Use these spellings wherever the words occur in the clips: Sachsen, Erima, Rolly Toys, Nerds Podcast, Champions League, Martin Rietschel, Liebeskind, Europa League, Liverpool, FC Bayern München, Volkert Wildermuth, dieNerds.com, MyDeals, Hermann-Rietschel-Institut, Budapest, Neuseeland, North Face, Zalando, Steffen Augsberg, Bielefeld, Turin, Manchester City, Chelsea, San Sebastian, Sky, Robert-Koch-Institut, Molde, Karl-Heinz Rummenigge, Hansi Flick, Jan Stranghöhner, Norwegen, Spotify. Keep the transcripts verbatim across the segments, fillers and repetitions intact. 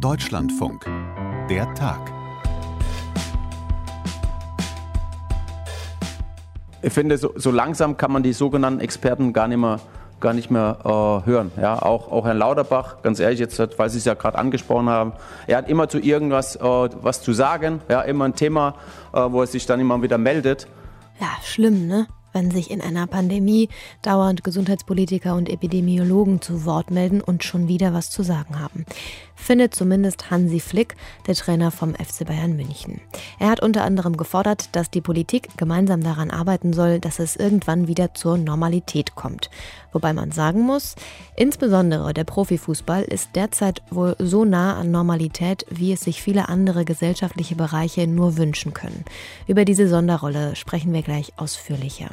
Deutschlandfunk. Der Tag. Ich finde, so, so langsam kann man die sogenannten Experten gar nicht mehr, gar nicht mehr äh, hören. Ja, auch, auch Herrn Lauterbach, ganz ehrlich, jetzt, weil Sie es ja gerade angesprochen haben, er hat immer zu irgendwas äh, was zu sagen, ja, immer ein Thema, äh, wo er sich dann immer wieder meldet. Ja, schlimm, ne? Wenn sich in einer Pandemie dauernd Gesundheitspolitiker und Epidemiologen zu Wort melden und schon wieder was zu sagen haben. Findet zumindest Hansi Flick, der Trainer vom F C Bayern München. Er hat unter anderem gefordert, dass die Politik gemeinsam daran arbeiten soll, dass es irgendwann wieder zur Normalität kommt. Wobei man sagen muss, insbesondere der Profifußball ist derzeit wohl so nah an Normalität, wie es sich viele andere gesellschaftliche Bereiche nur wünschen können. Über diese Sonderrolle sprechen wir gleich ausführlicher.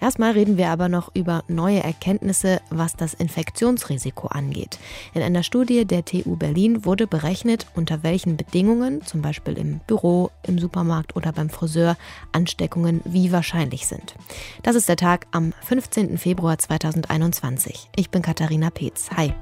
Erstmal reden wir aber noch über neue Erkenntnisse, was das Infektionsrisiko angeht. In einer Studie der T U Berlin wurde berechnet, unter welchen Bedingungen, zum Beispiel im Büro, im Supermarkt oder beim Friseur, Ansteckungen wie wahrscheinlich sind. Das ist der Tag am fünfzehnten Februar zweitausendeinundzwanzig. Ich bin Katharina Peetz. Hi.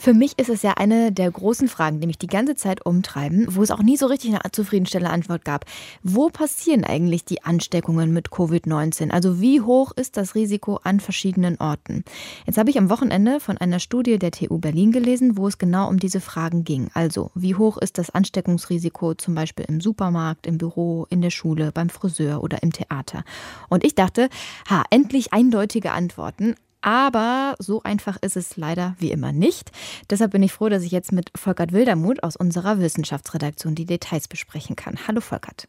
Für mich ist es ja eine der großen Fragen, die mich die ganze Zeit umtreiben, wo es auch nie so richtig eine zufriedenstellende Antwort gab. Wo passieren eigentlich die Ansteckungen mit Covid neunzehn? Also wie hoch ist das Risiko an verschiedenen Orten? Jetzt habe ich am Wochenende von einer Studie der T U Berlin gelesen, wo es genau um diese Fragen ging. Also wie hoch ist das Ansteckungsrisiko zum Beispiel im Supermarkt, im Büro, in der Schule, beim Friseur oder im Theater? Und ich dachte, ha, endlich eindeutige Antworten. Aber so einfach ist es leider wie immer nicht. Deshalb bin ich froh, dass ich jetzt mit Volkert Wildermuth aus unserer Wissenschaftsredaktion die Details besprechen kann. Hallo Volkert.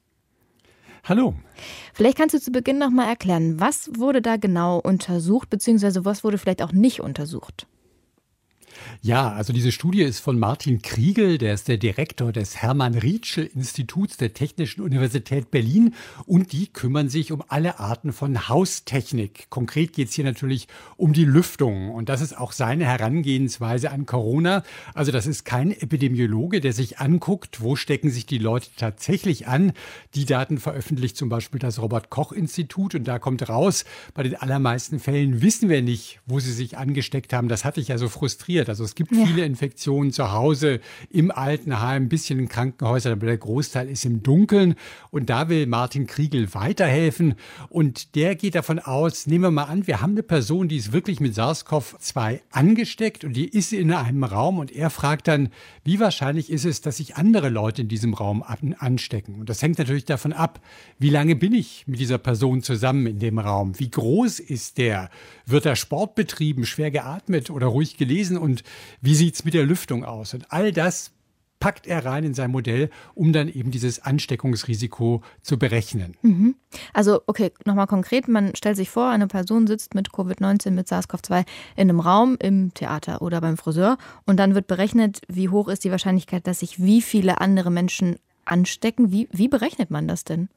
Hallo. Vielleicht kannst du zu Beginn nochmal erklären, was wurde da genau untersucht, beziehungsweise was wurde vielleicht auch nicht untersucht? Ja, also diese Studie ist von Martin Kriegel, der ist der Direktor des Hermann-Rietschel-Instituts der Technischen Universität Berlin, und die kümmern sich um alle Arten von Haustechnik. Konkret geht es hier natürlich um die Lüftung, und das ist auch seine Herangehensweise an Corona. Also das ist kein Epidemiologe, der sich anguckt, wo stecken sich die Leute tatsächlich an. Die Daten veröffentlicht zum Beispiel das Robert-Koch-Institut, und da kommt raus, bei den allermeisten Fällen wissen wir nicht, wo sie sich angesteckt haben. Das hatte ich ja so frustriert. Also es gibt viele Infektionen zu Hause, im Altenheim, ein bisschen in Krankenhäusern, aber der Großteil ist im Dunkeln. Und da will Martin Kriegel weiterhelfen. Und der geht davon aus, nehmen wir mal an, wir haben eine Person, die ist wirklich mit SARS-CoV zwei angesteckt und die ist in einem Raum. Und er fragt dann, wie wahrscheinlich ist es, dass sich andere Leute in diesem Raum anstecken? Und das hängt natürlich davon ab, wie lange bin ich mit dieser Person zusammen in dem Raum? Wie groß ist der? Wird da Sport betrieben, schwer geatmet oder ruhig gelesen? Und Und wie sieht es mit der Lüftung aus? Und all das packt er rein in sein Modell, um dann eben dieses Ansteckungsrisiko zu berechnen. Mhm. Also okay, nochmal konkret, man stellt sich vor, eine Person sitzt mit Covid neunzehn, mit SARS-CoV zwei in einem Raum, im Theater oder beim Friseur, und dann wird berechnet, wie hoch ist die Wahrscheinlichkeit, dass sich wie viele andere Menschen anstecken. Wie, wie berechnet man das denn?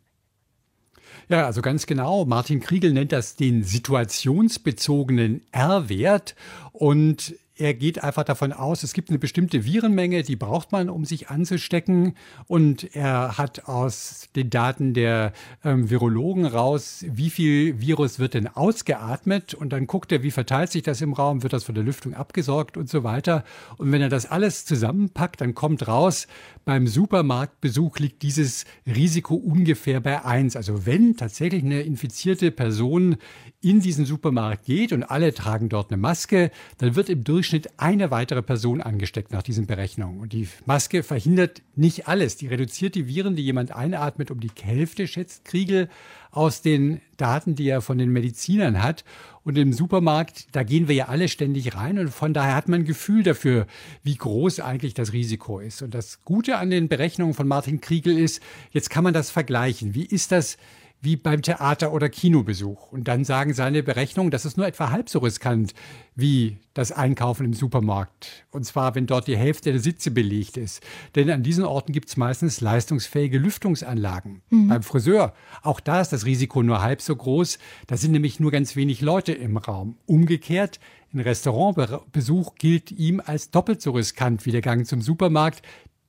Ja, also ganz genau. Martin Kriegel nennt das den situationsbezogenen R-Wert, und er geht einfach davon aus, es gibt eine bestimmte Virenmenge, die braucht man, um sich anzustecken. Und er hat aus den Daten der ähm, Virologen raus, wie viel Virus wird denn ausgeatmet? Und dann guckt er, wie verteilt sich das im Raum? Wird das von der Lüftung abgesorgt und so weiter? Und wenn er das alles zusammenpackt, dann kommt raus, beim Supermarktbesuch liegt dieses Risiko ungefähr bei eins. Also wenn tatsächlich eine infizierte Person in diesen Supermarkt geht und alle tragen dort eine Maske, dann wird im Durchschnitt eine weitere Person angesteckt nach diesen Berechnungen. Und die Maske verhindert nicht alles. Die reduziert die Viren, die jemand einatmet, um die Hälfte, schätzt Kriegel, aus den Daten, die er von den Medizinern hat. Und im Supermarkt, da gehen wir ja alle ständig rein, und von daher hat man ein Gefühl dafür, wie groß eigentlich das Risiko ist. Und das Gute an den Berechnungen von Martin Kriegel ist, jetzt kann man das vergleichen. Wie ist das wie beim Theater- oder Kinobesuch? Und dann sagen seine Berechnungen, das ist nur etwa halb so riskant wie das Einkaufen im Supermarkt. Und zwar, wenn dort die Hälfte der Sitze belegt ist. Denn an diesen Orten gibt es meistens leistungsfähige Lüftungsanlagen. Mhm. Beim Friseur, auch da ist das Risiko nur halb so groß. Da sind nämlich nur ganz wenig Leute im Raum. Umgekehrt, ein Restaurantbesuch gilt ihm als doppelt so riskant wie der Gang zum Supermarkt.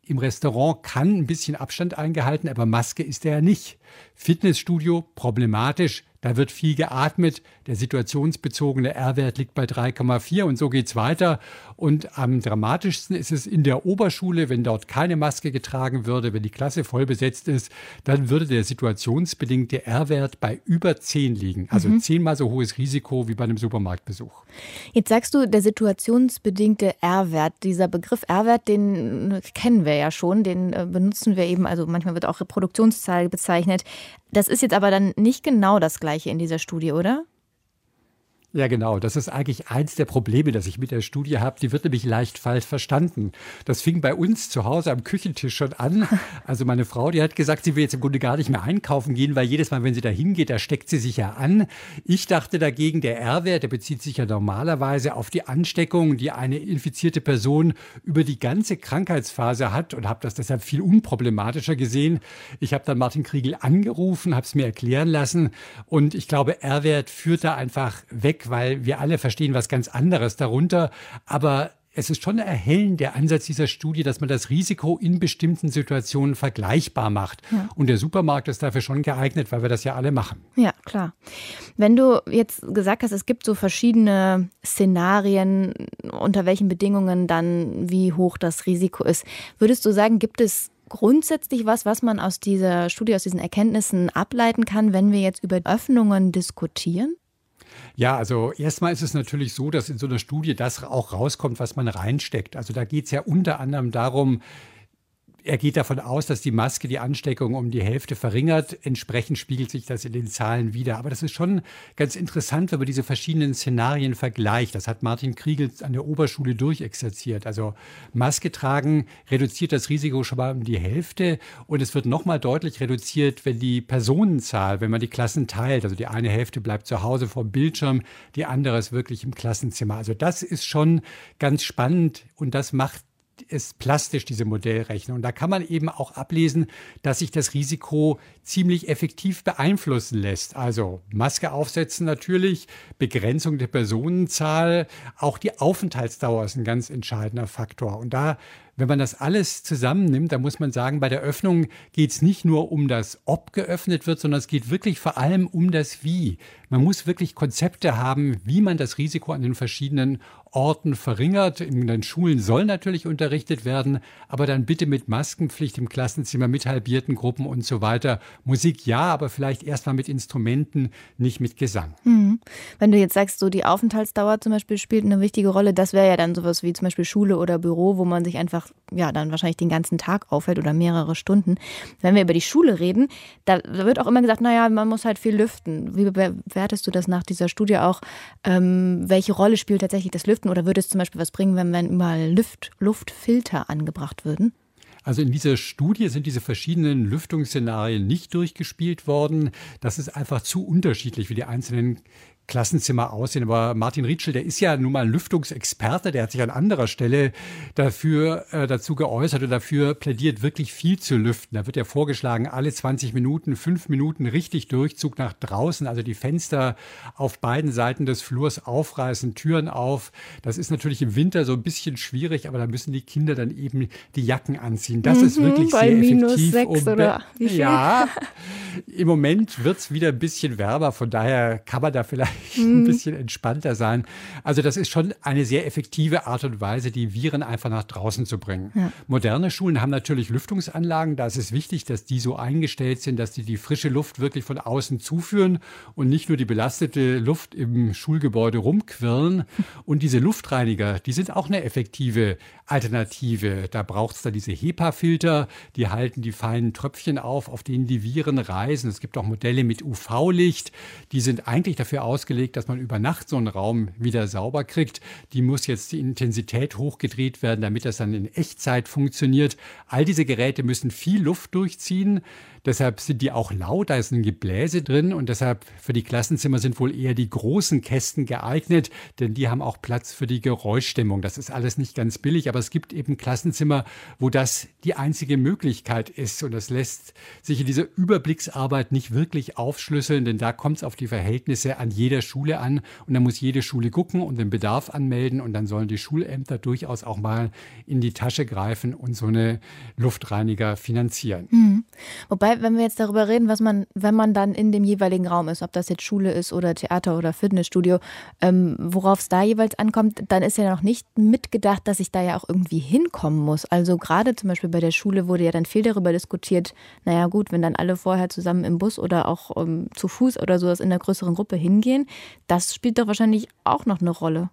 Im Restaurant kann ein bisschen Abstand eingehalten, aber Maske ist er ja nicht. Fitnessstudio problematisch, Da wird viel geatmet. Der situationsbezogene R-Wert liegt bei drei Komma vier und so geht's weiter. Und am dramatischsten ist es in der Oberschule, wenn dort keine Maske getragen würde, wenn die Klasse voll besetzt ist, dann würde der situationsbedingte R-Wert bei über zehn liegen. Also mhm. zehnmal so hohes Risiko wie bei einem Supermarktbesuch. Jetzt sagst du, der situationsbedingte R-Wert, dieser Begriff R-Wert, den kennen wir ja schon, den benutzen wir eben, also manchmal wird auch Reproduktionszahl bezeichnet. Das ist jetzt aber dann nicht genau das Gleiche in dieser Studie, oder? Ja, genau. Das ist eigentlich eins der Probleme, das ich mit der Studie habe. Die wird nämlich leicht falsch verstanden. Das fing bei uns zu Hause am Küchentisch schon an. Also meine Frau, die hat gesagt, sie will jetzt im Grunde gar nicht mehr einkaufen gehen, weil jedes Mal, wenn sie da hingeht, da steckt sie sich ja an. Ich dachte dagegen, der R-Wert, der bezieht sich ja normalerweise auf die Ansteckung, die eine infizierte Person über die ganze Krankheitsphase hat, und habe das deshalb viel unproblematischer gesehen. Ich habe dann Martin Kriegel angerufen, habe es mir erklären lassen, und ich glaube, R-Wert führt da einfach weg, weil wir alle verstehen was ganz anderes darunter. Aber es ist schon erhellend, der Ansatz dieser Studie, dass man das Risiko in bestimmten Situationen vergleichbar macht. Ja. Und der Supermarkt ist dafür schon geeignet, weil wir das ja alle machen. Ja, klar. Wenn du jetzt gesagt hast, es gibt so verschiedene Szenarien, unter welchen Bedingungen dann wie hoch das Risiko ist, würdest du sagen, gibt es grundsätzlich was, was man aus dieser Studie, aus diesen Erkenntnissen ableiten kann, wenn wir jetzt über Öffnungen diskutieren? Ja, also erstmal ist es natürlich so, dass in so einer Studie das auch rauskommt, was man reinsteckt. Also da geht es ja unter anderem darum, er geht davon aus, dass die Maske die Ansteckung um die Hälfte verringert. Entsprechend spiegelt sich das in den Zahlen wider. Aber das ist schon ganz interessant, wenn man diese verschiedenen Szenarien vergleicht. Das hat Martin Kriegel an der Oberschule durchexerziert. Also Maske tragen reduziert das Risiko schon mal um die Hälfte. Und es wird nochmal deutlich reduziert, wenn die Personenzahl, wenn man die Klassen teilt. Also die eine Hälfte bleibt zu Hause vorm Bildschirm, die andere ist wirklich im Klassenzimmer. Also das ist schon ganz spannend und das macht ist plastisch, diese Modellrechnung. Da kann man eben auch ablesen, dass sich das Risiko ziemlich effektiv beeinflussen lässt. Also Maske aufsetzen natürlich, Begrenzung der Personenzahl, auch die Aufenthaltsdauer ist ein ganz entscheidender Faktor. Und da Wenn man das alles zusammennimmt, dann muss man sagen, bei der Öffnung geht es nicht nur um das, ob geöffnet wird, sondern es geht wirklich vor allem um das Wie. Man muss wirklich Konzepte haben, wie man das Risiko an den verschiedenen Orten verringert. In den Schulen soll natürlich unterrichtet werden, aber dann bitte mit Maskenpflicht im Klassenzimmer, mit halbierten Gruppen und so weiter. Musik ja, aber vielleicht erstmal mit Instrumenten, nicht mit Gesang. Hm. Wenn du jetzt sagst, so die Aufenthaltsdauer zum Beispiel spielt eine wichtige Rolle, das wäre ja dann sowas wie zum Beispiel Schule oder Büro, wo man sich einfach ja dann wahrscheinlich den ganzen Tag aufhält oder mehrere Stunden. Wenn wir über die Schule reden, da wird auch immer gesagt, naja, man muss halt viel lüften. Wie bewertest du das nach dieser Studie auch? Ähm, welche Rolle spielt tatsächlich das Lüften, oder würde es zum Beispiel was bringen, wenn man mal Luft, Luftfilter angebracht würden? Also in dieser Studie sind diese verschiedenen Lüftungsszenarien nicht durchgespielt worden. Das ist einfach zu unterschiedlich, wie die einzelnen Klassenzimmer aussehen. Aber Martin Rietschel, der ist ja nun mal Lüftungsexperte, der hat sich an anderer Stelle dafür, äh, dazu geäußert und dafür plädiert, wirklich viel zu lüften. Da wird ja vorgeschlagen, alle zwanzig Minuten, fünf Minuten richtig Durchzug nach draußen, also die Fenster auf beiden Seiten des Flurs aufreißen, Türen auf. Das ist natürlich im Winter so ein bisschen schwierig, aber da müssen die Kinder dann eben die Jacken anziehen. Das mhm, ist wirklich sehr minus effektiv. Sechs um, oder wie viel? Ja, im Moment wird es wieder ein bisschen wärmer, von daher kann man da vielleicht ein bisschen entspannter sein. Also das ist schon eine sehr effektive Art und Weise, die Viren einfach nach draußen zu bringen. Ja. Moderne Schulen haben natürlich Lüftungsanlagen. Da ist es wichtig, dass die so eingestellt sind, dass die die frische Luft wirklich von außen zuführen und nicht nur die belastete Luft im Schulgebäude rumquirlen. Und diese Luftreiniger, die sind auch eine effektive Alternative. Da braucht es dann diese HEPA-Filter. Die halten die feinen Tröpfchen auf, auf denen die Viren reisen. Es gibt auch Modelle mit U V-Licht. Die sind eigentlich dafür ausgelegt, dass man über Nacht so einen Raum wieder sauber kriegt. Die muss jetzt die Intensität hochgedreht werden, damit das dann in Echtzeit funktioniert. All diese Geräte müssen viel Luft durchziehen. Deshalb sind die auch laut, da ist ein Gebläse drin. Und deshalb für die Klassenzimmer sind wohl eher die großen Kästen geeignet, denn die haben auch Platz für die Geräuschdämmung. Das ist alles nicht ganz billig, aber es gibt eben Klassenzimmer, wo das die einzige Möglichkeit ist. Und das lässt sich in dieser Überblicksarbeit nicht wirklich aufschlüsseln, denn da kommt es auf die Verhältnisse an jeder Schule an. Und dann muss jede Schule gucken und den Bedarf anmelden. Und dann sollen die Schulämter durchaus auch mal in die Tasche greifen und so eine Luftreiniger finanzieren. Mhm. Wobei, wenn wir jetzt darüber reden, was man, wenn man dann in dem jeweiligen Raum ist, ob das jetzt Schule ist oder Theater oder Fitnessstudio, ähm, worauf es da jeweils ankommt, dann ist ja noch nicht mitgedacht, dass ich da ja auch irgendwie hinkommen muss. Also gerade zum Beispiel bei der Schule wurde ja dann viel darüber diskutiert, naja gut, wenn dann alle vorher zusammen im Bus oder auch ähm, zu Fuß oder sowas in einer größeren Gruppe hingehen, das spielt doch wahrscheinlich auch noch eine Rolle.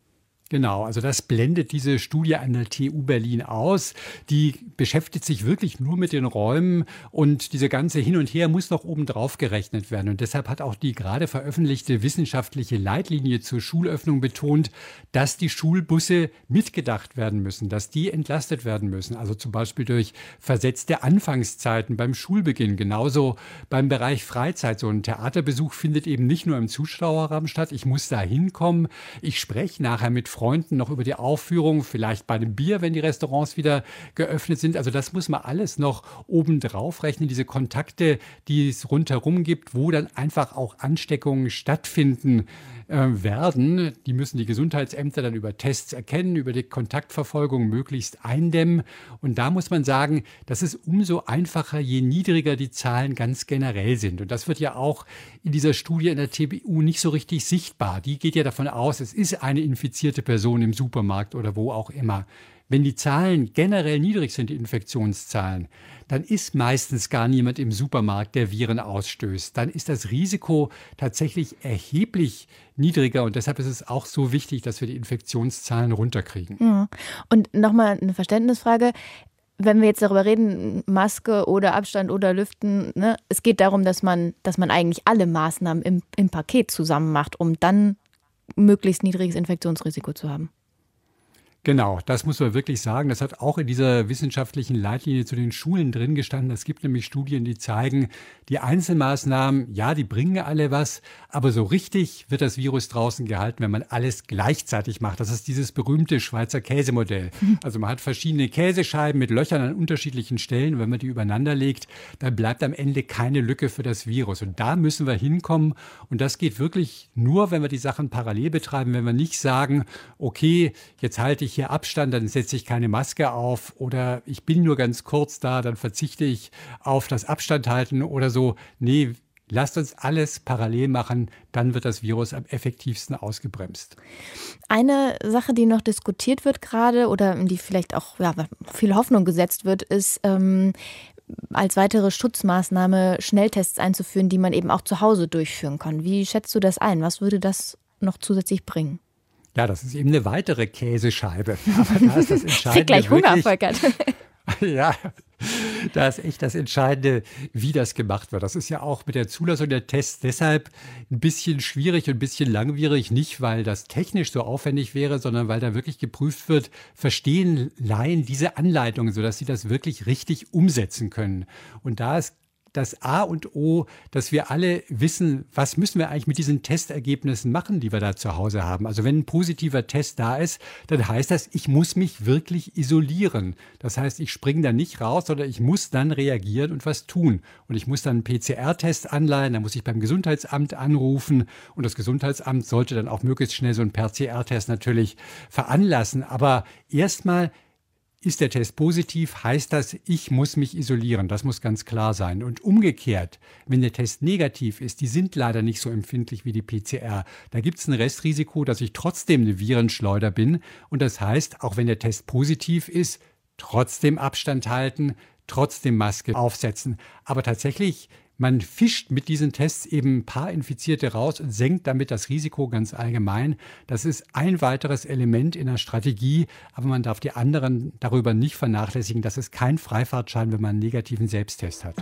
Genau, also das blendet diese Studie an der T U Berlin aus. Die beschäftigt sich wirklich nur mit den Räumen und diese ganze Hin und Her muss noch obendrauf gerechnet werden. Und deshalb hat auch die gerade veröffentlichte wissenschaftliche Leitlinie zur Schulöffnung betont, dass die Schulbusse mitgedacht werden müssen, dass die entlastet werden müssen. Also zum Beispiel durch versetzte Anfangszeiten beim Schulbeginn, genauso beim Bereich Freizeit. So ein Theaterbesuch findet eben nicht nur im Zuschauerraum statt. Ich muss da hinkommen, ich spreche nachher mit Freunden. Freunden noch über die Aufführung, vielleicht bei einem Bier, wenn die Restaurants wieder geöffnet sind. Also das muss man alles noch obendrauf rechnen, diese Kontakte, die es rundherum gibt, wo dann einfach auch Ansteckungen stattfinden äh, werden. Die müssen die Gesundheitsämter dann über Tests erkennen, über die Kontaktverfolgung möglichst eindämmen. Und da muss man sagen, das ist umso einfacher, je niedriger die Zahlen ganz generell sind. Und das wird ja auch in dieser Studie in der T B U nicht so richtig sichtbar. Die geht ja davon aus, es ist eine infizierte Person. Person im Supermarkt oder wo auch immer. Wenn die Zahlen generell niedrig sind, die Infektionszahlen, dann ist meistens gar niemand im Supermarkt, der Viren ausstößt. Dann ist das Risiko tatsächlich erheblich niedriger und deshalb ist es auch so wichtig, dass wir die Infektionszahlen runterkriegen. Ja. Und nochmal eine Verständnisfrage. Wenn wir jetzt darüber reden, Maske oder Abstand oder Lüften, ne? Es geht darum, dass man, dass man eigentlich alle Maßnahmen im, im Paket zusammen macht, um dann möglichst niedriges Infektionsrisiko zu haben. Genau, das muss man wirklich sagen. Das hat auch in dieser wissenschaftlichen Leitlinie zu den Schulen drin gestanden. Es gibt nämlich Studien, die zeigen, die Einzelmaßnahmen, ja, die bringen alle was, aber so richtig wird das Virus draußen gehalten, wenn man alles gleichzeitig macht. Das ist dieses berühmte Schweizer Käsemodell. Also man hat verschiedene Käsescheiben mit Löchern an unterschiedlichen Stellen. Und wenn man die übereinander legt, dann bleibt am Ende keine Lücke für das Virus. Und da müssen wir hinkommen. Und das geht wirklich nur, wenn wir die Sachen parallel betreiben, wenn wir nicht sagen, okay, jetzt halte ich hier Abstand, dann setze ich keine Maske auf oder ich bin nur ganz kurz da, dann verzichte ich auf das Abstand halten oder so. Nee, lasst uns alles parallel machen, dann wird das Virus am effektivsten ausgebremst. Eine Sache, die noch diskutiert wird gerade oder in die vielleicht auch ja, viel Hoffnung gesetzt wird, ist ähm, als weitere Schutzmaßnahme Schnelltests einzuführen, die man eben auch zu Hause durchführen kann. Wie schätzt du das ein? Was würde das noch zusätzlich bringen? Ja, das ist eben eine weitere Käsescheibe. Aber da ist das Entscheidende. Krieg gleich Hunger, Volkert. Ja, da ist echt das Entscheidende, wie das gemacht wird. Das ist ja auch mit der Zulassung der Tests deshalb ein bisschen schwierig und ein bisschen langwierig. Nicht, weil das technisch so aufwendig wäre, sondern weil da wirklich geprüft wird, verstehen Laien diese Anleitungen, sodass sie das wirklich richtig umsetzen können. Und da ist das A und O, dass wir alle wissen, was müssen wir eigentlich mit diesen Testergebnissen machen, die wir da zu Hause haben. Also wenn ein positiver Test da ist, dann heißt das, ich muss mich wirklich isolieren. Das heißt, ich springe da nicht raus, sondern ich muss dann reagieren und was tun. Und ich muss dann einen P C R-Test anleihen, dann muss ich beim Gesundheitsamt anrufen. Und das Gesundheitsamt sollte dann auch möglichst schnell so einen P C R-Test natürlich veranlassen. Aber erstmal ist der Test positiv, heißt das, ich muss mich isolieren. Das muss ganz klar sein. Und umgekehrt, wenn der Test negativ ist, die sind leider nicht so empfindlich wie die P C R. Da gibt es ein Restrisiko, dass ich trotzdem eine Virenschleuder bin. Und das heißt, auch wenn der Test positiv ist, trotzdem Abstand halten, trotzdem Maske aufsetzen. Aber tatsächlich, man fischt mit diesen Tests eben ein paar Infizierte raus und senkt damit das Risiko ganz allgemein. Das ist ein weiteres Element in der Strategie, aber man darf die anderen darüber nicht vernachlässigen. Das ist kein Freifahrtschein, wenn man einen negativen Selbsttest hat.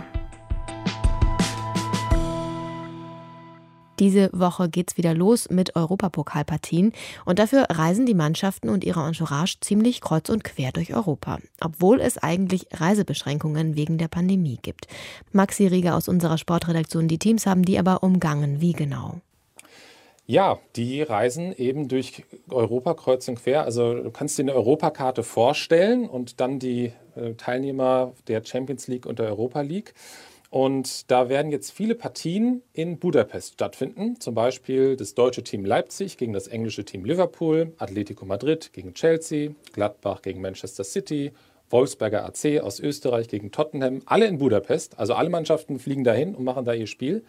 Diese Woche geht's wieder los mit Europapokalpartien und dafür reisen die Mannschaften und ihre Entourage ziemlich kreuz und quer durch Europa, obwohl es eigentlich Reisebeschränkungen wegen der Pandemie gibt. Maxi Rieger aus unserer Sportredaktion, die Teams haben die aber umgangen. Wie genau? Ja, die reisen eben durch Europa kreuz und quer. Also du kannst dir eine Europakarte vorstellen und dann die äh, Teilnehmer der Champions League und der Europa League. Und da werden jetzt viele Partien in Budapest stattfinden, zum Beispiel das deutsche Team Leipzig gegen das englische Team Liverpool, Atlético Madrid gegen Chelsea, Gladbach gegen Manchester City, Wolfsberger A C aus Österreich gegen Tottenham, alle in Budapest. Also alle Mannschaften fliegen dahin und machen da ihr Spiel.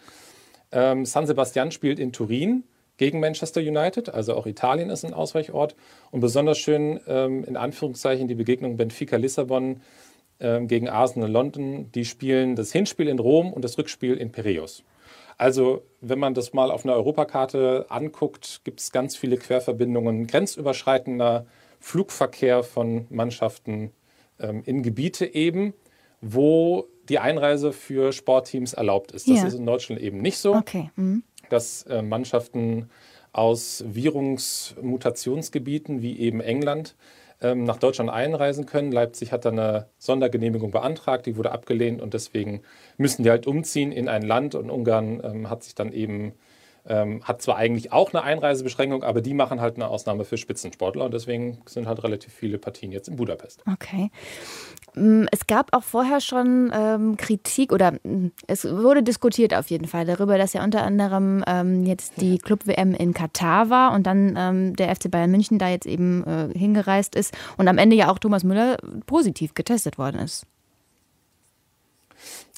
Ähm, San Sebastian spielt in Turin gegen Manchester United, also auch Italien ist ein Ausweichort. Und besonders schön ähm, in Anführungszeichen die Begegnung Benfica-Lissabon ähm, gegen Arsenal London. Die spielen das Hinspiel in Rom und das Rückspiel in Piräus. Also wenn man das mal auf einer Europakarte anguckt, gibt es ganz viele Querverbindungen, grenzüberschreitender Flugverkehr von Mannschaften ähm, in Gebiete eben, wo die Einreise für Sportteams erlaubt ist. Das ja. ist in Deutschland eben nicht so, okay. mhm. dass äh, Mannschaften aus Virungsmutationsgebieten wie eben England ähm, nach Deutschland einreisen können. Leipzig hat da eine Sondergenehmigung beantragt, die wurde abgelehnt und deswegen müssen die halt umziehen in ein Land. Und Ungarn ähm, hat sich dann eben, ähm, hat zwar eigentlich auch eine Einreisebeschränkung, aber die machen halt eine Ausnahme für Spitzensportler und deswegen sind halt relativ viele Partien jetzt in Budapest. Okay. Es gab auch vorher schon ähm, Kritik oder es wurde diskutiert auf jeden Fall darüber, dass ja unter anderem ähm, jetzt die Club-W M in Katar war und dann ähm, der F C Bayern München da jetzt eben äh, hingereist ist und am Ende ja auch Thomas Müller positiv getestet worden ist.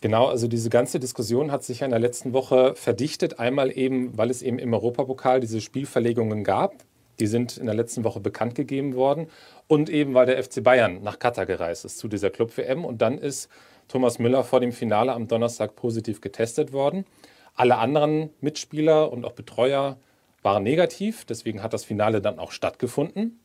Genau, also diese ganze Diskussion hat sich ja in der letzten Woche verdichtet. Einmal eben, weil es eben im Europapokal diese Spielverlegungen gab. Die sind in der letzten Woche bekannt gegeben worden. Und eben, weil der F C Bayern nach Katar gereist ist zu dieser Club-W M. Und dann ist Thomas Müller vor dem Finale am Donnerstag positiv getestet worden. Alle anderen Mitspieler und auch Betreuer waren negativ. Deswegen hat das Finale dann auch stattgefunden.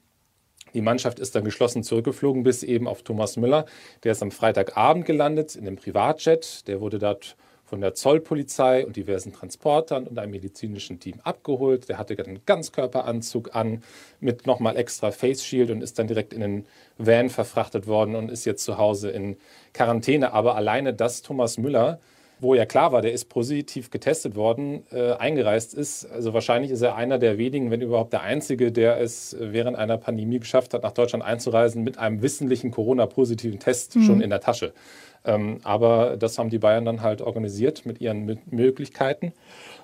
Die Mannschaft ist dann geschlossen zurückgeflogen bis eben auf Thomas Müller. Der ist am Freitagabend gelandet in einem Privatjet. Der wurde dort von der Zollpolizei und diversen Transportern und einem medizinischen Team abgeholt. Der hatte einen Ganzkörperanzug an mit nochmal extra Face Shield und ist dann direkt in den Van verfrachtet worden und ist jetzt zu Hause in Quarantäne. Aber alleine, dass Thomas Müller, wo ja klar war, der ist positiv getestet worden, äh, eingereist ist. Also wahrscheinlich ist er einer der wenigen, wenn überhaupt der Einzige, der es während einer Pandemie geschafft hat, nach Deutschland einzureisen mit einem wissentlichen Corona-positiven Test mhm. schon in der Tasche. Ähm, aber das haben die Bayern dann halt organisiert mit ihren M- Möglichkeiten.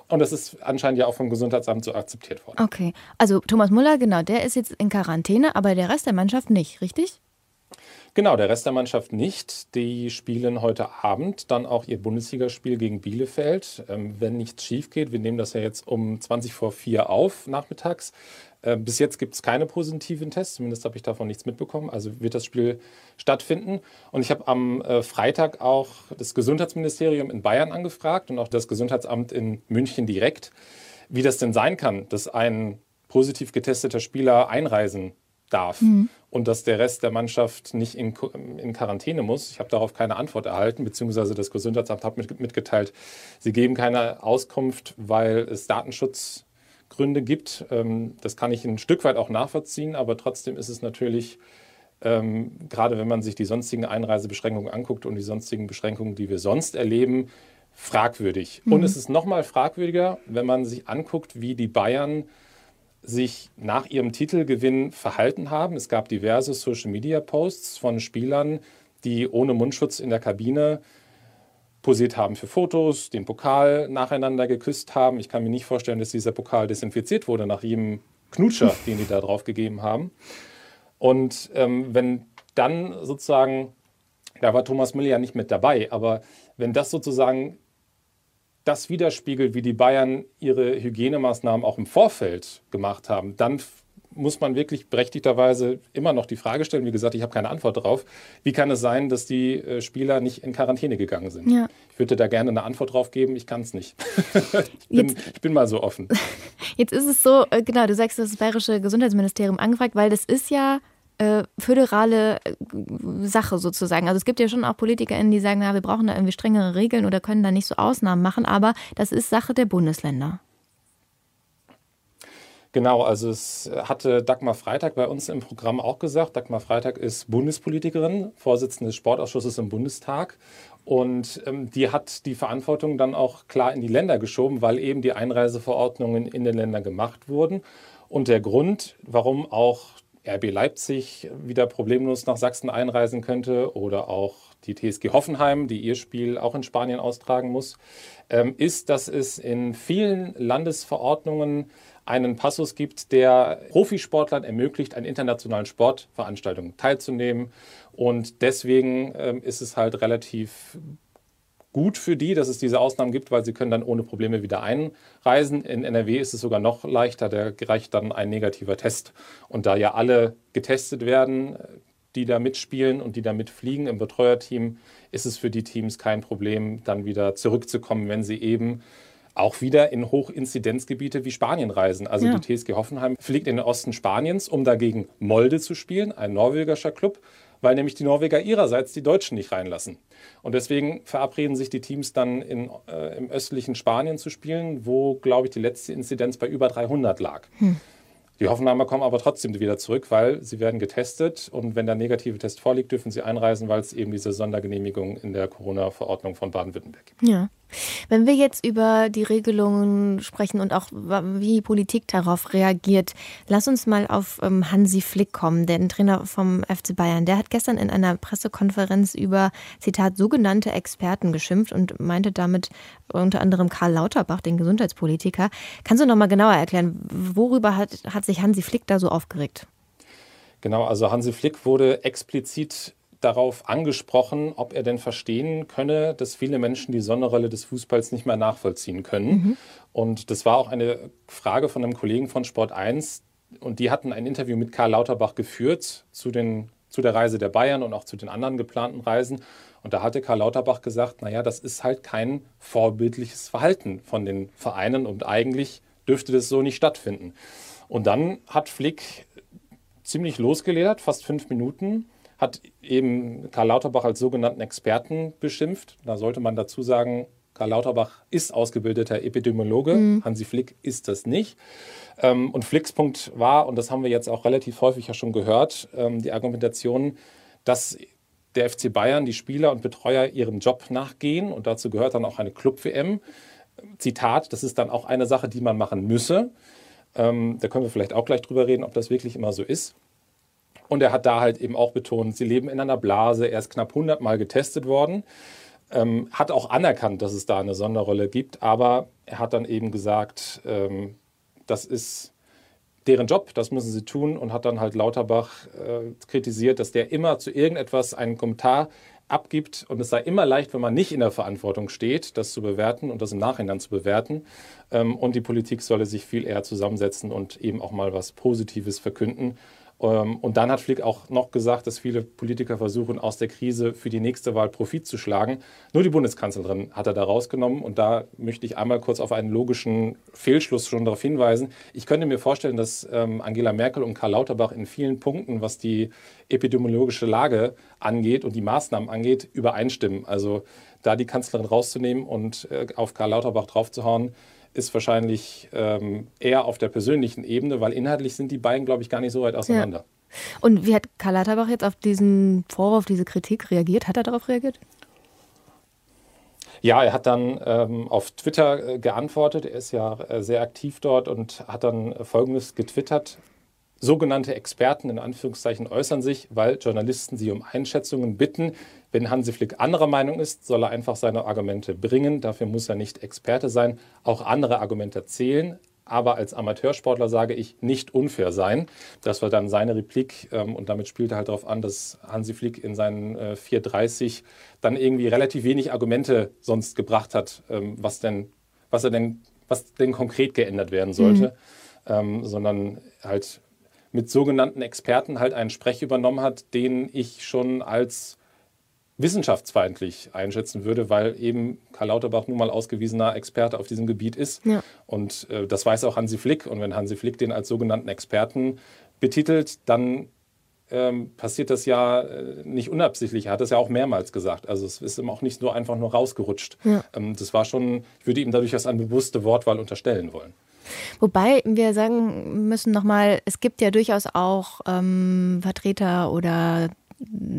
Und das ist anscheinend ja auch vom Gesundheitsamt so akzeptiert worden. Okay, also Thomas Müller, genau, der ist jetzt in Quarantäne, aber der Rest der Mannschaft nicht, richtig? Genau, der Rest der Mannschaft nicht. Die spielen heute Abend dann auch ihr Bundesligaspiel gegen Bielefeld. Ähm, wenn nichts schief geht, wir nehmen das ja jetzt um zwanzig vor vier auf nachmittags. Ähm, bis jetzt gibt es keine positiven Tests, zumindest habe ich davon nichts mitbekommen. Also wird das Spiel stattfinden. Und ich habe am äh, Freitag auch das Gesundheitsministerium in Bayern angefragt und auch das Gesundheitsamt in München direkt, wie das denn sein kann, dass ein positiv getesteter Spieler einreisen darf. Mhm. Und dass der Rest der Mannschaft nicht in, in Quarantäne muss. Ich habe darauf keine Antwort erhalten, beziehungsweise das Gesundheitsamt hat mit, mitgeteilt, sie geben keine Auskunft, weil es Datenschutzgründe gibt. Ähm, das kann ich ein Stück weit auch nachvollziehen, aber trotzdem ist es natürlich, ähm, gerade wenn man sich die sonstigen Einreisebeschränkungen anguckt und die sonstigen Beschränkungen, die wir sonst erleben, fragwürdig. Mhm. Und es ist noch mal fragwürdiger, wenn man sich anguckt, wie die Bayern sich nach ihrem Titelgewinn verhalten haben. Es gab diverse Social-Media-Posts von Spielern, die ohne Mundschutz in der Kabine posiert haben für Fotos, den Pokal nacheinander geküsst haben. Ich kann mir nicht vorstellen, dass dieser Pokal desinfiziert wurde nach jedem Knutscher, den die da drauf gegeben haben. Und ähm, wenn dann sozusagen, da war Thomas Müller ja nicht mit dabei, aber wenn das sozusagen das widerspiegelt, wie die Bayern ihre Hygienemaßnahmen auch im Vorfeld gemacht haben, dann f- muss man wirklich berechtigterweise immer noch die Frage stellen, wie gesagt, ich habe keine Antwort darauf, wie kann es sein, dass die äh, Spieler nicht in Quarantäne gegangen sind? Ja. Ich würde da gerne eine Antwort drauf geben, ich kann es nicht. ich, bin, jetzt, ich bin mal so offen. Jetzt ist es so, äh, genau, du sagst, das Bayerische Gesundheitsministerium angefragt, weil das ist ja Äh, föderale Sache sozusagen. Also es gibt ja schon auch PolitikerInnen, die sagen, na, wir brauchen da irgendwie strengere Regeln oder können da nicht so Ausnahmen machen, aber das ist Sache der Bundesländer. Genau, also es hatte Dagmar Freitag bei uns im Programm auch gesagt. Dagmar Freitag ist Bundespolitikerin, Vorsitzende des Sportausschusses im Bundestag. Und ähm, die hat die Verantwortung dann auch klar in die Länder geschoben, weil eben die Einreiseverordnungen in den Ländern gemacht wurden. Und der Grund, warum auch R B Leipzig wieder problemlos nach Sachsen einreisen könnte oder auch die T S G Hoffenheim, die ihr Spiel auch in Spanien austragen muss, ist, dass es in vielen Landesverordnungen einen Passus gibt, der Profisportlern ermöglicht, an internationalen Sportveranstaltungen teilzunehmen. Und deswegen ähm, ist es halt relativ gut für die, dass es diese Ausnahmen gibt, weil sie können dann ohne Probleme wieder einreisen. In N R W ist es sogar noch leichter, da reicht dann ein negativer Test. Und da ja alle getestet werden, die da mitspielen und die da mitfliegen im Betreuerteam, ist es für die Teams kein Problem, dann wieder zurückzukommen, wenn sie eben auch wieder in Hochinzidenzgebiete wie Spanien reisen. Also ja. Die T S G Hoffenheim fliegt in den Osten Spaniens, um dagegen Molde zu spielen, ein norwegischer Club, weil nämlich die Norweger ihrerseits die Deutschen nicht reinlassen. Und deswegen verabreden sich die Teams dann in, äh, im östlichen Spanien zu spielen, wo, glaube ich, die letzte Inzidenz bei über dreihundert lag. Hm. Die Hoffenheimer kommen aber trotzdem wieder zurück, weil sie werden getestet. Und wenn der negative Test vorliegt, dürfen sie einreisen, weil es eben diese Sondergenehmigung in der Corona-Verordnung von Baden-Württemberg gibt. Ja. Wenn wir jetzt über die Regelungen sprechen und auch wie die Politik darauf reagiert, lass uns mal auf Hansi Flick kommen, den Trainer vom F C Bayern. Der hat gestern in einer Pressekonferenz über, Zitat, sogenannte Experten geschimpft und meinte damit unter anderem Karl Lauterbach, den Gesundheitspolitiker. Kannst du noch mal genauer erklären, worüber hat, hat sich Hansi Flick da so aufgeregt? Genau, also Hansi Flick wurde explizit darauf angesprochen, ob er denn verstehen könne, dass viele Menschen die Sonderrolle des Fußballs nicht mehr nachvollziehen können. Mhm. Und das war auch eine Frage von einem Kollegen von Sport eins. Und die hatten ein Interview mit Karl Lauterbach geführt zu, den, zu der Reise der Bayern und auch zu den anderen geplanten Reisen. Und da hatte Karl Lauterbach gesagt, naja, das ist halt kein vorbildliches Verhalten von den Vereinen und eigentlich dürfte das so nicht stattfinden. Und dann hat Flick ziemlich losgeledert, fast fünf Minuten, hat eben Karl Lauterbach als sogenannten Experten beschimpft. Da sollte man dazu sagen, Karl Lauterbach ist ausgebildeter Epidemiologe, mhm. Hansi Flick ist das nicht. Und Flicks Punkt war, und das haben wir jetzt auch relativ häufig ja schon gehört, die Argumentation, dass der F C Bayern, die Spieler und Betreuer ihrem Job nachgehen. Und dazu gehört dann auch eine Club-W M. Zitat, das ist dann auch eine Sache, die man machen müsse. Da können wir vielleicht auch gleich drüber reden, ob das wirklich immer so ist. Und er hat da halt eben auch betont, sie leben in einer Blase, er ist knapp hundert Mal getestet worden, ähm, hat auch anerkannt, dass es da eine Sonderrolle gibt, aber er hat dann eben gesagt, ähm, das ist deren Job, das müssen sie tun und hat dann halt Lauterbach äh, kritisiert, dass der immer zu irgendetwas einen Kommentar abgibt und es sei immer leicht, wenn man nicht in der Verantwortung steht, das zu bewerten und das im Nachhinein zu bewerten ähm, und die Politik solle sich viel eher zusammensetzen und eben auch mal was Positives verkünden. Und dann hat Flick auch noch gesagt, dass viele Politiker versuchen, aus der Krise für die nächste Wahl Profit zu schlagen. Nur die Bundeskanzlerin hat er da rausgenommen. Und da möchte ich einmal kurz auf einen logischen Fehlschluss schon darauf hinweisen. Ich könnte mir vorstellen, dass Angela Merkel und Karl Lauterbach in vielen Punkten, was die epidemiologische Lage angeht und die Maßnahmen angeht, übereinstimmen. Also da die Kanzlerin rauszunehmen und auf Karl Lauterbach draufzuhauen, ist wahrscheinlich ähm, eher auf der persönlichen Ebene, weil inhaltlich sind die beiden, glaube ich, gar nicht so weit auseinander. Ja. Und wie hat Karl Lauterbach jetzt auf diesen Vorwurf, diese Kritik reagiert? Hat er darauf reagiert? Ja, er hat dann ähm, auf Twitter äh, geantwortet. Er ist ja äh, sehr aktiv dort und hat dann äh, Folgendes getwittert. Sogenannte Experten in Anführungszeichen äußern sich, weil Journalisten sie um Einschätzungen bitten. Wenn Hansi Flick anderer Meinung ist, soll er einfach seine Argumente bringen. Dafür muss er nicht Experte sein. Auch andere Argumente zählen. Aber als Amateursportler sage ich, nicht unfair sein. Das war dann seine Replik. Ähm, und damit spielt er halt darauf an, dass Hansi Flick in seinen äh, vier dreißig dann irgendwie relativ wenig Argumente sonst gebracht hat, ähm, was, denn, was, er denn, was denn konkret geändert werden sollte. Mhm. Ähm, sondern halt mit sogenannten Experten halt einen Sprech übernommen hat, den ich schon als wissenschaftsfeindlich einschätzen würde, weil eben Karl Lauterbach nun mal ausgewiesener Experte auf diesem Gebiet ist. Ja. Und äh, das weiß auch Hansi Flick. Und wenn Hansi Flick den als sogenannten Experten betitelt, dann ähm, passiert das ja äh, nicht unabsichtlich. Er hat das ja auch mehrmals gesagt. Also es ist ihm auch nicht so einfach nur rausgerutscht. Ja. Ähm, das war schon, ich würde ihm dadurch erst eine bewusste Wortwahl unterstellen wollen. Wobei wir sagen müssen nochmal, es gibt ja durchaus auch ähm, Vertreter oder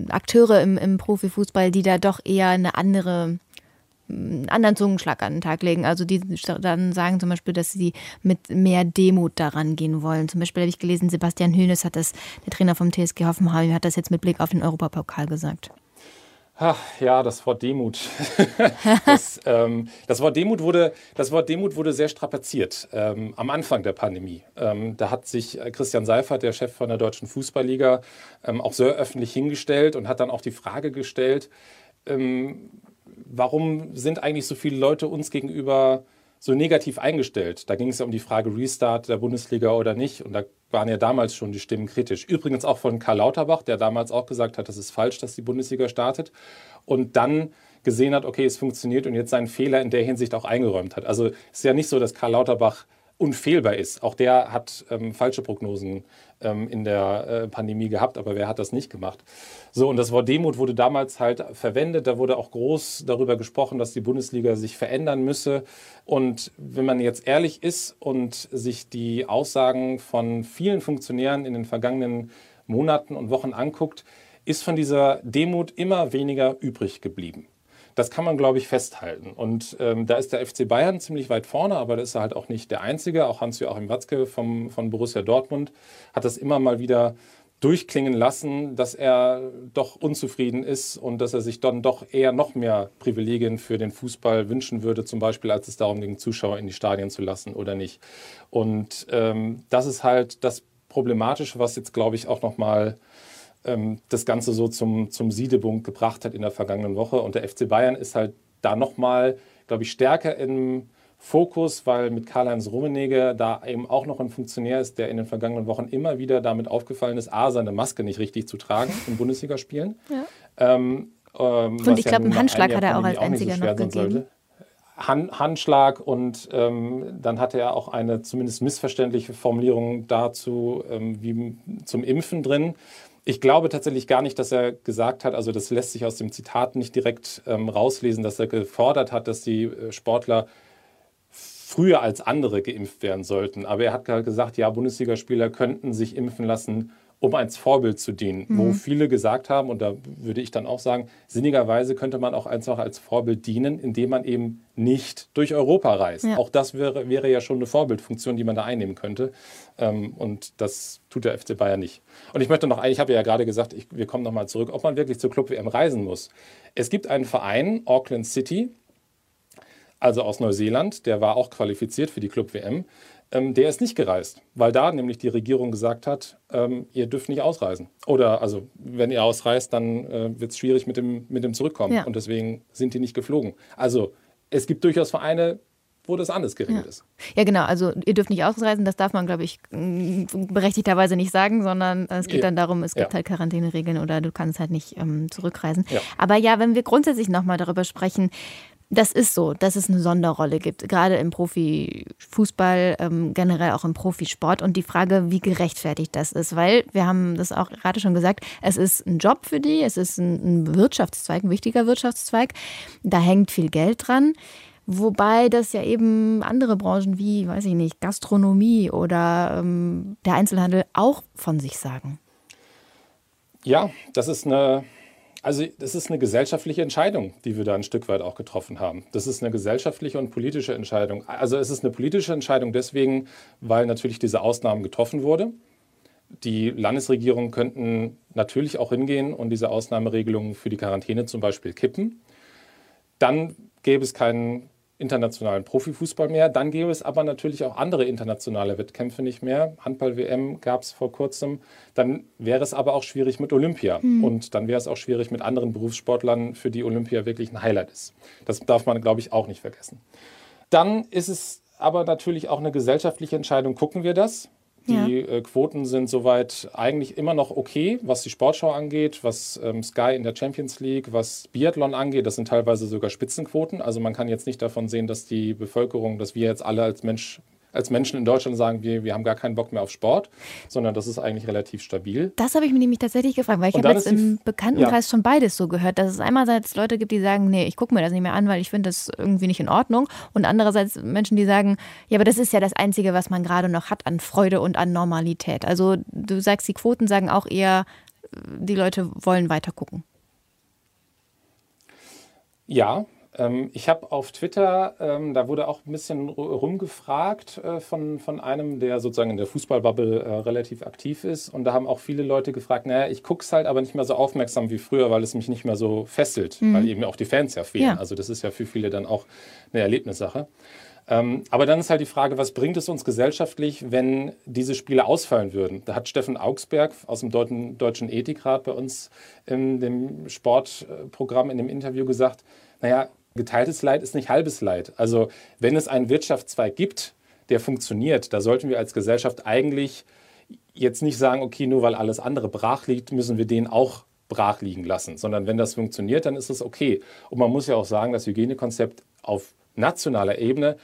Akteure im, im Profifußball, die da doch eher eine andere, einen anderen Zungenschlag an den Tag legen. Also die dann sagen zum Beispiel, dass sie mit mehr Demut daran gehen wollen. Zum Beispiel habe ich gelesen, Sebastian Hoeneß hat das, der Trainer vom T S G Hoffenheim, hat das jetzt mit Blick auf den Europapokal gesagt. Ach, ja, das Wort Demut. das, ähm, das, Wort Demut wurde, das Wort Demut wurde sehr strapaziert ähm, am Anfang der Pandemie. Ähm, da hat sich Christian Seifert, der Chef von der Deutschen Fußballliga, ähm, auch sehr öffentlich hingestellt und hat dann auch die Frage gestellt, ähm, warum sind eigentlich so viele Leute uns gegenüber so negativ eingestellt? Da ging es ja um die Frage Restart der Bundesliga oder nicht. Und da waren ja damals schon die Stimmen kritisch. Übrigens auch von Karl Lauterbach, der damals auch gesagt hat, das ist falsch, dass die Bundesliga startet. Und dann gesehen hat, okay, es funktioniert und jetzt seinen Fehler in der Hinsicht auch eingeräumt hat. Also es ist ja nicht so, dass Karl Lauterbach unfehlbar ist. Auch der hat ähm, falsche Prognosen ähm, in der äh, Pandemie gehabt, aber wer hat das nicht gemacht? So, und das Wort Demut wurde damals halt verwendet. Da wurde auch groß darüber gesprochen, dass die Bundesliga sich verändern müsse. Und wenn man jetzt ehrlich ist und sich die Aussagen von vielen Funktionären in den vergangenen Monaten und Wochen anguckt, ist von dieser Demut immer weniger übrig geblieben. Das kann man, glaube ich, festhalten. Und ähm, da ist der F C Bayern ziemlich weit vorne, aber da ist er halt auch nicht der Einzige. Auch Hans-Joachim Watzke vom, von Borussia Dortmund hat das immer mal wieder durchklingen lassen, dass er doch unzufrieden ist und dass er sich dann doch eher noch mehr Privilegien für den Fußball wünschen würde, zum Beispiel als es darum ging, Zuschauer in die Stadien zu lassen oder nicht. Und ähm, das ist halt das Problematische, was jetzt, glaube ich, auch noch mal das Ganze so zum, zum Siedepunkt gebracht hat in der vergangenen Woche. Und der F C Bayern ist halt da nochmal, glaube ich, stärker im Fokus, weil mit Karl-Heinz Rummenigge da eben auch noch ein Funktionär ist, der in den vergangenen Wochen immer wieder damit aufgefallen ist, A, seine Maske nicht richtig zu tragen in Bundesligaspielen. Ja. Ähm, ähm, und ich ja glaube, einen Handschlag hat er auch als einziger noch gegeben. Han Handschlag und ähm, dann hatte er auch eine zumindest missverständliche Formulierung dazu, ähm, wie zum Impfen drin. Ich glaube tatsächlich gar nicht, dass er gesagt hat, also das lässt sich aus dem Zitat nicht direkt ähm, rauslesen, dass er gefordert hat, dass die Sportler früher als andere geimpft werden sollten. Aber er hat halt gesagt, ja, Bundesligaspieler könnten sich impfen lassen, um als Vorbild zu dienen. Mhm. Wo viele gesagt haben, und da würde ich dann auch sagen, sinnigerweise könnte man auch einfach als Vorbild dienen, indem man eben nicht durch Europa reist. Ja. Auch das wäre, wäre ja schon eine Vorbildfunktion, die man da einnehmen könnte. Ähm, und das tut der F C Bayern nicht. Und ich möchte noch, ich habe ja gerade gesagt, ich, wir kommen nochmal zurück, ob man wirklich zur Club-W M reisen muss. Es gibt einen Verein, Auckland City, also aus Neuseeland, der war auch qualifiziert für die Club-W M. Der ist nicht gereist, weil da nämlich die Regierung gesagt hat, ähm, ihr dürft nicht ausreisen. Oder also, wenn ihr ausreist, dann äh, wird es schwierig mit dem, mit dem Zurückkommen. Ja. Und deswegen sind die nicht geflogen. Also es gibt durchaus Vereine, wo das anders geregelt ja. ist. Ja genau, also ihr dürft nicht ausreisen, das darf man, glaube ich, berechtigterweise nicht sagen, sondern es geht ja. dann darum, es gibt ja. halt Quarantäneregeln oder du kannst halt nicht ähm, zurückreisen. Ja. Aber ja, wenn wir grundsätzlich nochmal darüber sprechen, das ist so, dass es eine Sonderrolle gibt, gerade im Profifußball, ähm, generell auch im Profisport. Und die Frage, wie gerechtfertigt das ist, weil wir haben das auch gerade schon gesagt, es ist ein Job für die, es ist ein, ein Wirtschaftszweig, ein wichtiger Wirtschaftszweig, da hängt viel Geld dran. Wobei das ja eben andere Branchen wie, weiß ich nicht, Gastronomie oder ähm, der Einzelhandel auch von sich sagen. Ja, das ist eine... Also das ist eine gesellschaftliche Entscheidung, die wir da ein Stück weit auch getroffen haben. Das ist eine gesellschaftliche und politische Entscheidung. Also es ist eine politische Entscheidung deswegen, weil natürlich diese Ausnahmen getroffen wurde. Die Landesregierungen könnten natürlich auch hingehen und diese Ausnahmeregelungen für die Quarantäne zum Beispiel kippen. Dann gäbe es keinen internationalen Profifußball mehr. Dann gäbe es aber natürlich auch andere internationale Wettkämpfe nicht mehr. Handball-W M gab es vor kurzem. Dann wäre es aber auch schwierig mit Olympia. Mhm. Und dann wäre es auch schwierig mit anderen Berufssportlern, für die Olympia wirklich ein Highlight ist. Das darf man, glaube ich, auch nicht vergessen. Dann ist es aber natürlich auch eine gesellschaftliche Entscheidung. Gucken wir das? Die ja. Quoten sind soweit eigentlich immer noch okay, was die Sportschau angeht, was ähm, Sky in der Champions League, was Biathlon angeht. Das sind teilweise sogar Spitzenquoten. Also man kann jetzt nicht davon sehen, dass die Bevölkerung, dass wir jetzt alle als Mensch, als Menschen in Deutschland sagen, wir, wir haben gar keinen Bock mehr auf Sport, sondern das ist eigentlich relativ stabil. Das habe ich mir nämlich tatsächlich gefragt, weil ich habe jetzt im Bekanntenkreis ja. schon beides so gehört, dass es einerseits Leute gibt, die sagen, nee, ich gucke mir das nicht mehr an, weil ich finde das irgendwie nicht in Ordnung, und andererseits Menschen, die sagen, ja, aber das ist ja das Einzige, was man gerade noch hat an Freude und an Normalität. Also du sagst, die Quoten sagen auch eher, die Leute wollen weiter gucken. Ja, Ich habe auf Twitter, ähm, da wurde auch ein bisschen rumgefragt äh, von, von einem, der sozusagen in der Fußballbubble äh, relativ aktiv ist. Und da haben auch viele Leute gefragt, naja, ich gucke es halt aber nicht mehr so aufmerksam wie früher, weil es mich nicht mehr so fesselt, mhm. weil eben auch die Fans ja fehlen. Ja. Also das ist ja für viele dann auch eine Erlebnissache. Ähm, aber dann ist halt die Frage, was bringt es uns gesellschaftlich, wenn diese Spiele ausfallen würden? Da hat Steffen Augsberg aus dem Deuten, Deutschen Ethikrat bei uns in dem Sportprogramm in dem Interview gesagt, naja, geteiltes Leid ist nicht halbes Leid. Also wenn es einen Wirtschaftszweig gibt, der funktioniert, da sollten wir als Gesellschaft eigentlich jetzt nicht sagen, okay, nur weil alles andere brach liegt, müssen wir den auch brach liegen lassen. Sondern wenn das funktioniert, dann ist es okay. Und man muss ja auch sagen, das Hygienekonzept auf nationaler Ebene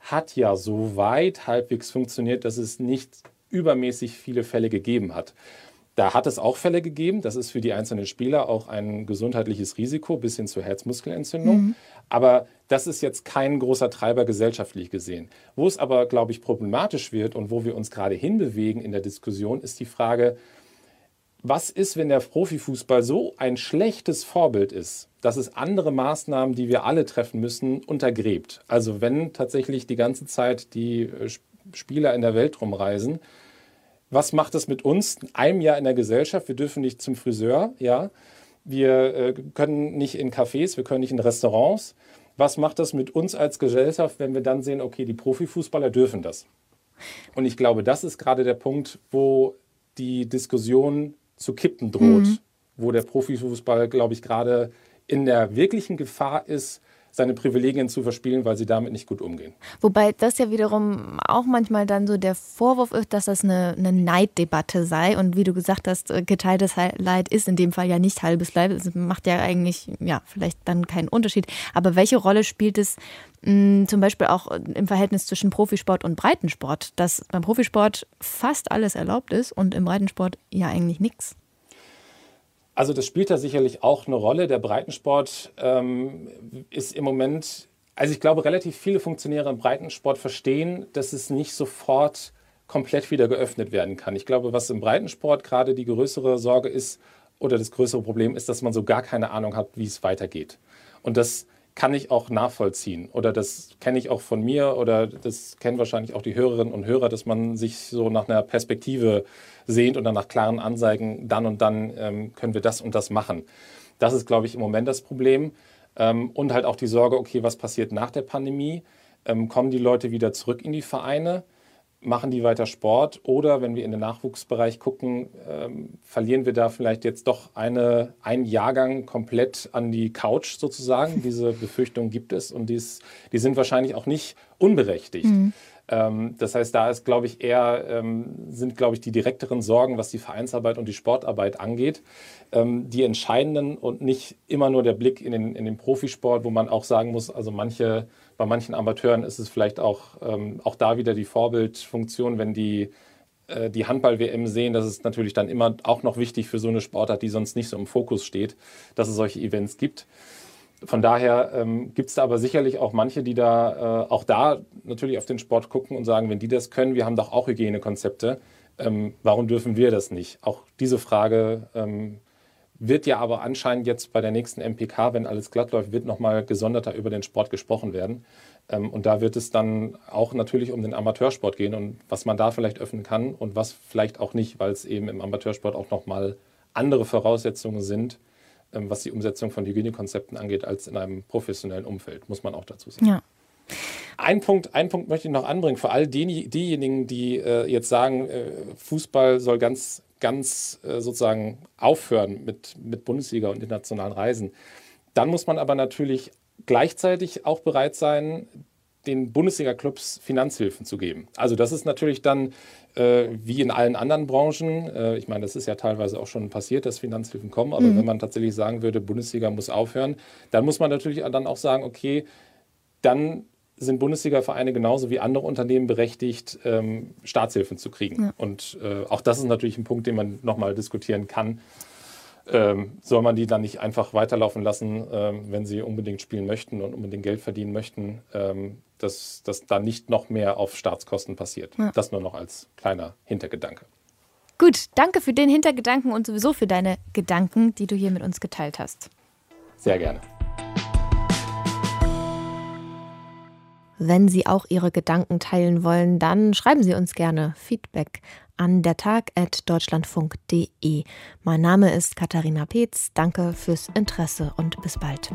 hat ja so weit halbwegs funktioniert, dass es nicht übermäßig viele Fälle gegeben hat. Da hat es auch Fälle gegeben. Das ist für die einzelnen Spieler auch ein gesundheitliches Risiko bis hin zur Herzmuskelentzündung. Mhm. Aber das ist jetzt kein großer Treiber gesellschaftlich gesehen. Wo es aber, glaube ich, problematisch wird und wo wir uns gerade hinbewegen in der Diskussion, ist die Frage, was ist, wenn der Profifußball so ein schlechtes Vorbild ist, dass es andere Maßnahmen, die wir alle treffen müssen, untergräbt? Also wenn tatsächlich die ganze Zeit die Spieler in der Welt rumreisen, was macht das mit uns? Einem Jahr in der Gesellschaft, wir dürfen nicht zum Friseur, ja. Wir äh, können nicht in Cafés, wir können nicht in Restaurants. Was macht das mit uns als Gesellschaft, wenn wir dann sehen, okay, die Profifußballer dürfen das? Und ich glaube, das ist gerade der Punkt, wo die Diskussion zu kippen droht. Mhm. Wo der Profifußball, glaube ich, gerade in der wirklichen Gefahr ist, seine Privilegien zu verspielen, weil sie damit nicht gut umgehen. Wobei das ja wiederum auch manchmal dann so der Vorwurf ist, dass das eine, eine Neiddebatte sei. Und wie du gesagt hast, geteiltes Leid ist in dem Fall ja nicht halbes Leid. Das macht ja eigentlich ja vielleicht dann keinen Unterschied. Aber welche Rolle spielt es mh, zum Beispiel auch im Verhältnis zwischen Profisport und Breitensport? Dass beim Profisport fast alles erlaubt ist und im Breitensport ja eigentlich nichts. Also das spielt da sicherlich auch eine Rolle. Der Breitensport ähm, ist im Moment, also ich glaube, relativ viele Funktionäre im Breitensport verstehen, dass es nicht sofort komplett wieder geöffnet werden kann. Ich glaube, was im Breitensport gerade die größere Sorge ist oder das größere Problem ist, dass man so gar keine Ahnung hat, wie es weitergeht. Und das kann ich auch nachvollziehen oder das kenne ich auch von mir oder das kennen wahrscheinlich auch die Hörerinnen und Hörer, dass man sich so nach einer Perspektive sehnt und dann nach klaren Anzeigen, dann und dann ähm, können wir das und das machen. Das ist, glaube ich, im Moment das Problem ähm, und halt auch die Sorge, okay, was passiert nach der Pandemie? Ähm, kommen die Leute wieder zurück in die Vereine? Machen die weiter Sport? Oder wenn wir in den Nachwuchsbereich gucken, ähm, verlieren wir da vielleicht jetzt doch eine, einen Jahrgang komplett an die Couch sozusagen. Diese Befürchtung gibt es und dies, die sind wahrscheinlich auch nicht unberechtigt. Mhm. Ähm, das heißt, da ist, glaube ich, eher, ähm, sind, glaube ich, die direkteren Sorgen, was die Vereinsarbeit und die Sportarbeit angeht, ähm, die entscheidenden und nicht immer nur der Blick in den, in den Profisport, wo man auch sagen muss, also manche bei manchen Amateuren ist es vielleicht auch, ähm, auch da wieder die Vorbildfunktion, wenn die, äh, die Handball-W M sehen, das ist natürlich dann immer auch noch wichtig für so eine Sportart, die sonst nicht so im Fokus steht, dass es solche Events gibt. Von daher ähm, gibt es da aber sicherlich auch manche, die da äh, auch da natürlich auf den Sport gucken und sagen, wenn die das können, wir haben doch auch Hygienekonzepte, ähm, warum dürfen wir das nicht? Auch diese Frage ähm, wird ja aber anscheinend jetzt bei der nächsten M P K, wenn alles glatt läuft, wird nochmal gesonderter über den Sport gesprochen werden. Und da wird es dann auch natürlich um den Amateursport gehen und was man da vielleicht öffnen kann und was vielleicht auch nicht, weil es eben im Amateursport auch nochmal andere Voraussetzungen sind, was die Umsetzung von Hygienekonzepten angeht, als in einem professionellen Umfeld, muss man auch dazu sagen. Ja. Ein Punkt, einen Punkt möchte ich noch anbringen, für all die, diejenigen, die äh, jetzt sagen, äh, Fußball soll ganz, ganz äh, sozusagen aufhören mit, mit Bundesliga und internationalen Reisen. Dann muss man aber natürlich gleichzeitig auch bereit sein, den Bundesliga-Clubs Finanzhilfen zu geben. Also das ist natürlich dann, äh, wie in allen anderen Branchen, äh, ich meine, das ist ja teilweise auch schon passiert, dass Finanzhilfen kommen, aber mhm. wenn man tatsächlich sagen würde, Bundesliga muss aufhören, dann muss man natürlich dann auch sagen, okay, dann sind Bundesliga-Vereine genauso wie andere Unternehmen berechtigt, ähm, Staatshilfen zu kriegen. Ja. Und äh, auch das ist natürlich ein Punkt, den man nochmal diskutieren kann. Ähm, soll man die dann nicht einfach weiterlaufen lassen, ähm, wenn sie unbedingt spielen möchten und unbedingt Geld verdienen möchten, ähm, dass das dann nicht noch mehr auf Staatskosten passiert. Ja. Das nur noch als kleiner Hintergedanke. Gut, danke für den Hintergedanken und sowieso für deine Gedanken, die du hier mit uns geteilt hast. Sehr gerne. Wenn Sie auch Ihre Gedanken teilen wollen, dann schreiben Sie uns gerne Feedback an der tag at deutschlandfunk punkt de. Mein Name ist Katharina Peetz. Danke fürs Interesse und bis bald.